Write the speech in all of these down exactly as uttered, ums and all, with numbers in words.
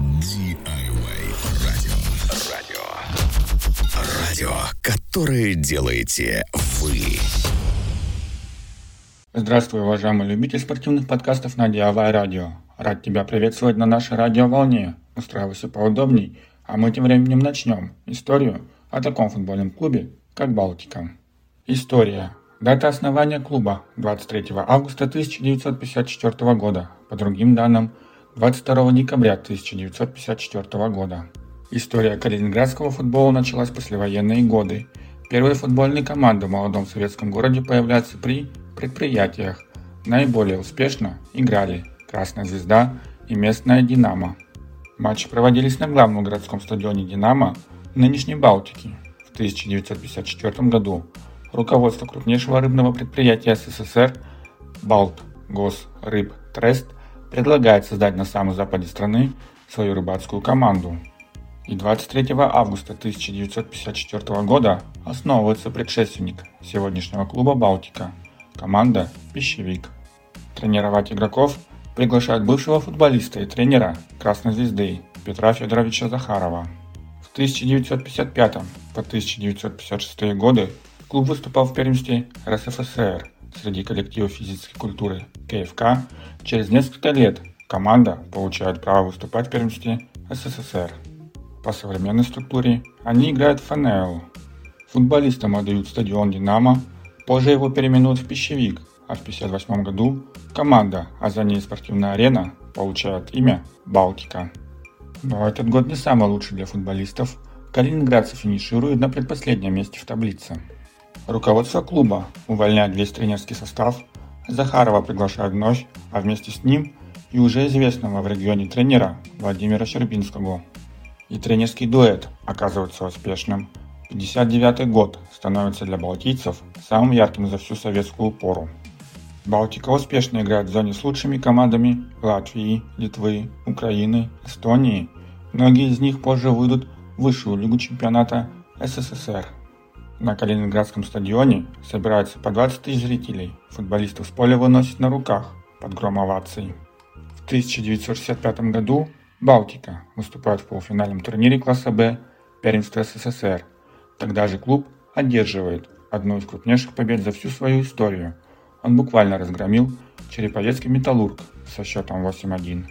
ди ай вай радио. Радио, которое делаете вы. Здравствуй, уважаемые любители спортивных подкастов на ди ай вай радио. Рад тебя приветствовать на нашей радиоволне. Устраивайся поудобней, а мы тем временем начнем историю о таком футбольном клубе, как Балтика. История. Дата основания клуба – двадцать третьего августа тысяча девятьсот пятьдесят четвёртого года, по другим данным – двадцать второго декабря тысяча девятьсот пятьдесят четвёртого года. История калининградского футбола началась в послевоенные годы. Первые футбольные команды в молодом советском городе появляются при предприятиях. Наиболее успешно играли «Красная звезда» и местная «Динамо». Матчи проводились на главном городском стадионе «Динамо» нынешней Балтики. В тысяча девятьсот пятьдесят четвёртом году руководство крупнейшего рыбного предприятия эр эс эф эс эр «Балт Госрыб Трест» предлагает создать на самом западе страны свою рыбацкую команду. И двадцать третьего августа тысяча девятьсот пятьдесят четвёртого года основывается предшественник сегодняшнего клуба «Балтика» – команда «Пищевик». Тренировать игроков приглашают бывшего футболиста и тренера «Красной звезды» Петра Федоровича Захарова. В тысяча девятьсот пятьдесят пятом по тысяча девятьсот пятьдесят шестом годы клуб выступал в первенстве эр эс эф эс эр среди коллективов физической культуры ка эф ка. Через несколько лет команда получает право выступать в первенстве эс эс эс эр. По современной структуре они играют в эф эн эл. Футболистам отдают стадион «Динамо», позже его переименуют в «Пищевик», а в тысяча девятьсот пятьдесят восьмом году команда, а за ней спортивная арена, получает имя «Балтика». Но этот год не самый лучший для футболистов. Калининградцы финишируют на предпоследнем месте в таблице. Руководство клуба увольняет весь тренерский состав, Захарова приглашают вновь, а вместе с ним и уже известного в регионе тренера Владимира Щербинского. И тренерский дуэт оказывается успешным. пятьдесят девятый год становится для балтийцев самым ярким за всю советскую пору. Балтика успешно играет в зоне с лучшими командами Латвии, Литвы, Украины, Эстонии. Многие из них позже выйдут в высшую лигу чемпионата эр эс эф эс эр. На калининградском стадионе собираются по двадцать тысяч зрителей. Футболистов с поля выносят на руках под гром оваций. В тысяча девятьсот шестьдесят пятом году Балтика выступает в полуфинальном турнире класса «Б» первенства эр эс эф эс эр. Тогда же клуб одерживает одну из крупнейших побед за всю свою историю. Он буквально разгромил череповецкий «Металлург» со счетом восемь один.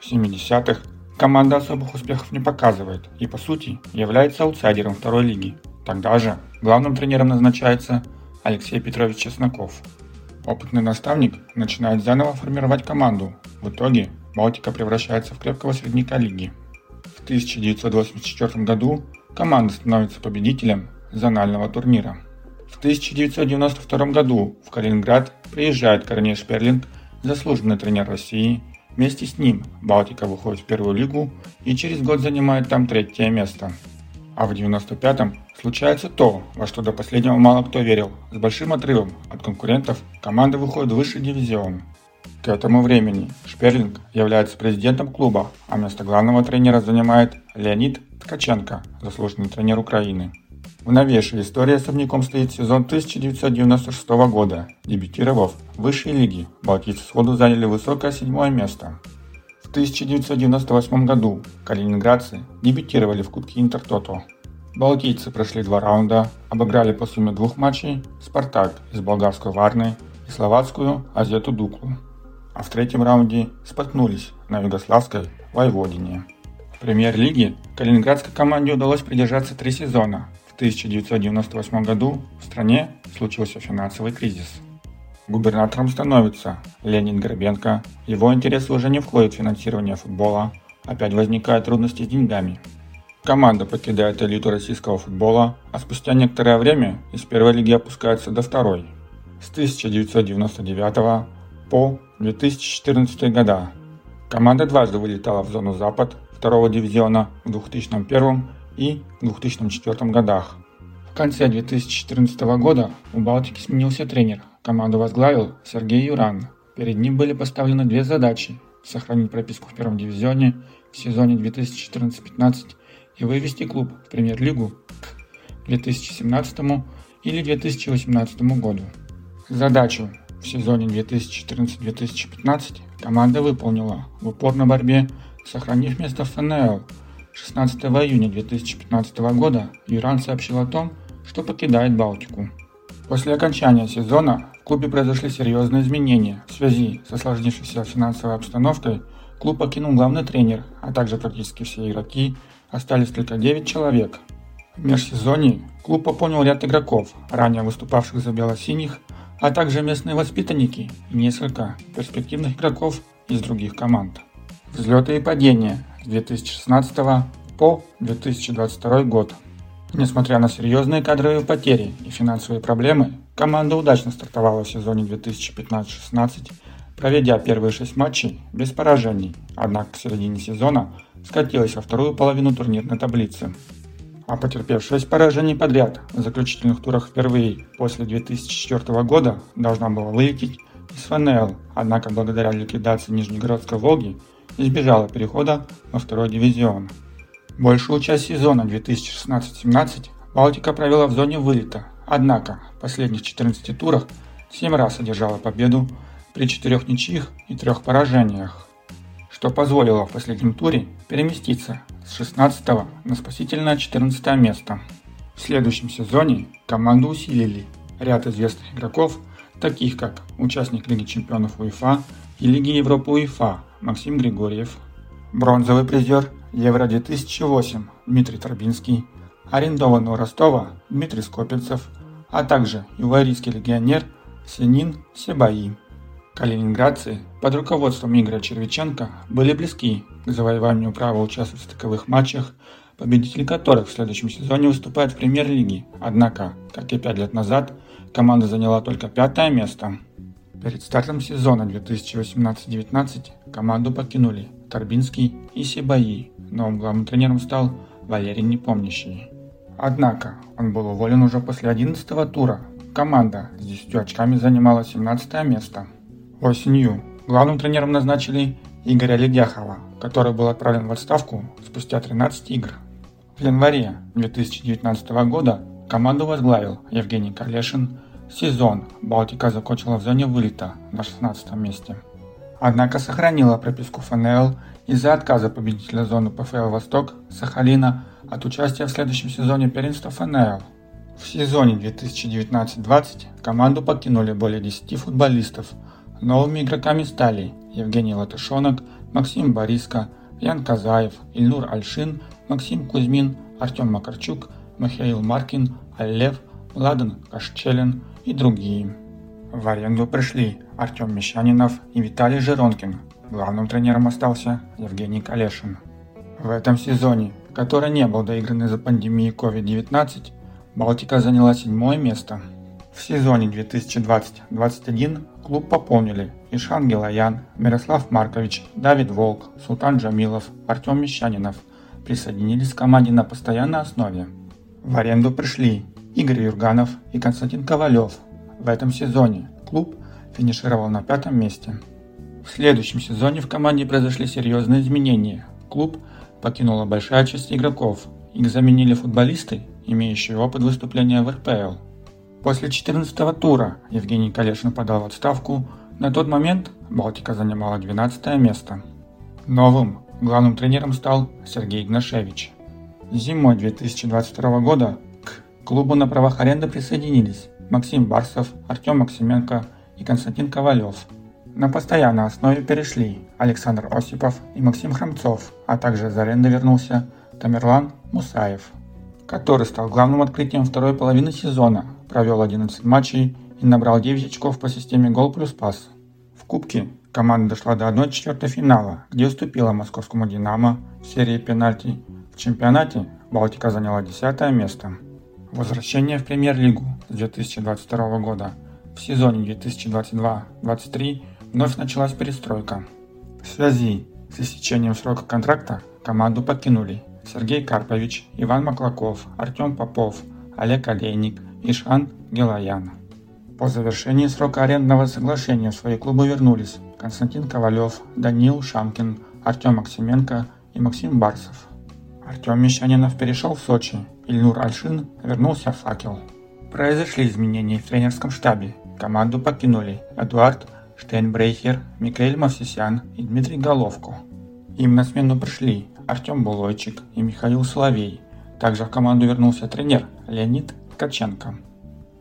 В семидесятых команда особых успехов не показывает и, по сути, является аутсайдером второй лиги. Тогда же главным тренером назначается Алексей Петрович Чесноков. Опытный наставник начинает заново формировать команду. В итоге Балтика превращается в крепкого средняка лиги. В тысяча девятьсот восемьдесят четвёртом году команда становится победителем зонального турнира. В тысяча девятьсот девяносто втором году в Калининград приезжает Корне Шперлинг, заслуженный тренер России. Вместе с ним Балтика выходит в первую лигу и через год занимает там третье место. А в девяносто пятом случается то, во что до последнего мало кто верил. С большим отрывом от конкурентов команда выходит в высший дивизион. К этому времени Шперлинг является президентом клуба, а место главного тренера занимает Леонид Ткаченко, заслуженный тренер Украины. В новейшей истории особняком стоит сезон тысяча девятьсот девяносто шестого года. Дебютировав в высшей лиге, балтийцы сходу заняли высокое седьмое место. В тысяча девятьсот девяносто восьмом году калининградцы дебютировали в Кубке Интертото. Балтийцы прошли два раунда, обыграли по сумме двух матчей «Спартак» из болгарской Варны и словацкую «Азету Дуклу», а в третьем раунде споткнулись на югославской Вайводине. В премьер-лиге калининградской команде удалось продержаться три сезона. В тысяча девятьсот девяносто восьмом году в стране случился финансовый кризис. Губернатором становится Леонид Горбенко, его интересы уже не входят в финансирование футбола, опять возникают трудности с деньгами. Команда покидает элиту российского футбола, а спустя некоторое время из первой лиги опускается до второй. С тысяча девятьсот девяносто девятого по две тысячи четырнадцатый года команда дважды вылетала в зону Запад второго дивизиона в две тысячи первом и две тысячи четвёртом годах. В конце две тысячи четырнадцатого года у Балтики сменился тренер. Команду возглавил Сергей Юран. Перед ним были поставлены две задачи – сохранить прописку в первом дивизионе в сезоне две тысячи четырнадцать-пятнадцать и вывести клуб в премьер-лигу к две тысячи семнадцатому или две тысячи восемнадцатому году. Задачу в сезоне две тысячи четырнадцать-две тысячи пятнадцать команда выполнила в упорной борьбе сохранив место в эф эн эл. шестнадцатого июня две тысячи пятнадцатого года Юран сообщил о том, что покидает Балтику. После окончания сезона в клубе произошли серьезные изменения. В связи со сложнейшейся финансовой обстановкой клуб покинул главный тренер, а также практически все игроки, остались только девять человек. В межсезонье клуб пополнил ряд игроков, ранее выступавших за бело-синих, а также местные воспитанники и несколько перспективных игроков из других команд. Взлеты и падения с две тысячи шестнадцатого по две тысячи двадцать второй год. Несмотря на серьезные кадровые потери и финансовые проблемы, команда удачно стартовала в сезоне две тысячи пятнадцать-шестнадцать, проведя первые шесть матчей без поражений, однако к середине сезона скатилась во вторую половину турнирной таблицы. А потерпев шесть поражений подряд в заключительных турах впервые после две тысячи четвёртого года, должна была вылететь из эф эн эл, однако благодаря ликвидации Нижнегородской Волги избежала перехода во второй дивизион. Большую часть сезона две тысячи шестнадцать-семнадцать Балтика провела в зоне вылета, однако в последних четырнадцати турах семь раз одержала победу при четырёх ничьих и трёх поражениях, что позволило в последнем туре переместиться с шестнадцатого на спасительное четырнадцатое место. В следующем сезоне команду усилили ряд известных игроков, таких как участник Лиги чемпионов УЕФА и Лиги Европы УЕФА Максим Григорьев, бронзовый призер Евро две тысячи восемь Дмитрий Торбинский, арендованный у Ростова Дмитрий Скопельцев, а также юварийский легионер Сенин Сэбаи. Калининградцы под руководством Игоря Червяченко были близки к завоеванию права участвовать в стыковых матчах, победитель которых в следующем сезоне выступает в премьер-лиге, однако, как и пять лет назад, команда заняла только пятое место. Перед стартом сезона две тысячи восемнадцать-девятнадцать команду покинули Торбинский и Сэбаи, новым главным тренером стал Валерий Непомнящий. Однако он был уволен уже после одиннадцатого тура, команда с десятью очками занимала семнадцатое место. Осенью главным тренером назначили Игоря Ледяхова, который был отправлен в отставку спустя тринадцать игр. В январе две тысячи девятнадцатого года команду возглавил Евгений Калешин. Сезон Балтика закончила в зоне вылета на шестнадцатом месте. Однако сохранила прописку эф эн эл из-за отказа победителя зоны пэ эф эл «Восток» Сахалина от участия в следующем сезоне первенства эф эн эл. В сезоне две тысячи девятнадцать-двадцать команду покинули более десяти футболистов. Новыми игроками стали Евгений Латышонок, Максим Бориско, Ян Казаев, Ильнур Альшин, Максим Кузьмин, Артем Макарчук, Михаил Маркин, Аллев, Младен Кашчелин и другие. В аренду пришли Артем Мещанинов и Виталий Жиронкин. Главным тренером остался Евгений Калешин. В этом сезоне, который не был доигран из-за пандемии ковид девятнадцать, Балтика заняла седьмое место. В сезоне две тысячи двадцать-двадцать один клуб пополнили Ишхан Гилоян, Мирослав Маркович, Давид Волк, Султан Джамилов, Артем Мещанинов присоединились к команде на постоянной основе. В аренду пришли Игорь Юрганов и Константин Ковалев. В этом сезоне клуб финишировал на пятом месте. В следующем сезоне в команде произошли серьезные изменения. Клуб покинула большая часть игроков. Их заменили футболисты, имеющие опыт выступления в эр пэ эл. После четырнадцатого тура Евгений Калешин подал в отставку, на тот момент Балтика занимала двенадцатое место. Новым главным тренером стал Сергей Игнашевич. Зимой две тысячи двадцать второго года к клубу на правах аренды присоединились Максим Барсов, Артем Максименко и Константин Ковалев. На постоянной основе перешли Александр Осипов и Максим Храмцов, а также из аренды вернулся Тамерлан Мусаев, который стал главным открытием второй половины сезона, провел одиннадцать матчей и набрал девять очков по системе гол плюс пас. В кубке команда дошла до одной четвертой финала, где уступила московскому «Динамо» в серии пенальти. В чемпионате Балтика заняла десятое место. Возвращение в премьер-лигу с две тысячи двадцать второго года. В сезоне две тысячи двадцать два-двадцать три вновь началась перестройка. В связи с истечением срока контракта команду покинули Сергей Карпович, Иван Маклаков, Артем Попов, Олег Олейник, Ишхан Гилоян. По завершении срока арендного соглашения в свои клубы вернулись Константин Ковалев, Даниил Шамкин, Артем Максименко и Максим Барсов. Артем Мещанинов перешел в Сочи, Ильнур Альшин вернулся в «Факел». Произошли изменения в тренерском штабе. Команду покинули Эдуард Штейнбрейхер, Микаэль Мовсисян и Дмитрий Головко. Им на смену пришли Артем Булойчик и Михаил Соловей. Также в команду вернулся тренер Леонид Ткаченко.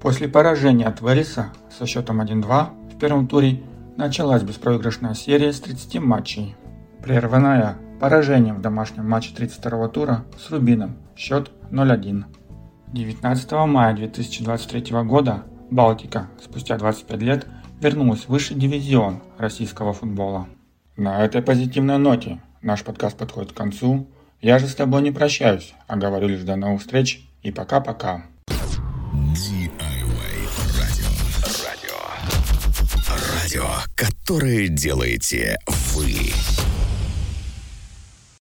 После поражения от Вереса со счетом один-два в первом туре началась беспроигрышная серия с тридцати матчей, прерванная поражением в домашнем матче тридцать второго тура с Рубином, счет ноль-один. девятнадцатого мая две тысячи двадцать третьего года Балтика спустя двадцать пять лет вернулась в высший дивизион российского футбола. На этой позитивной ноте наш подкаст подходит к концу. Я же с тобой не прощаюсь, а говорю лишь до новых встреч и пока-пока. ди ай вай радио. Радио. Радио, которое делаете вы.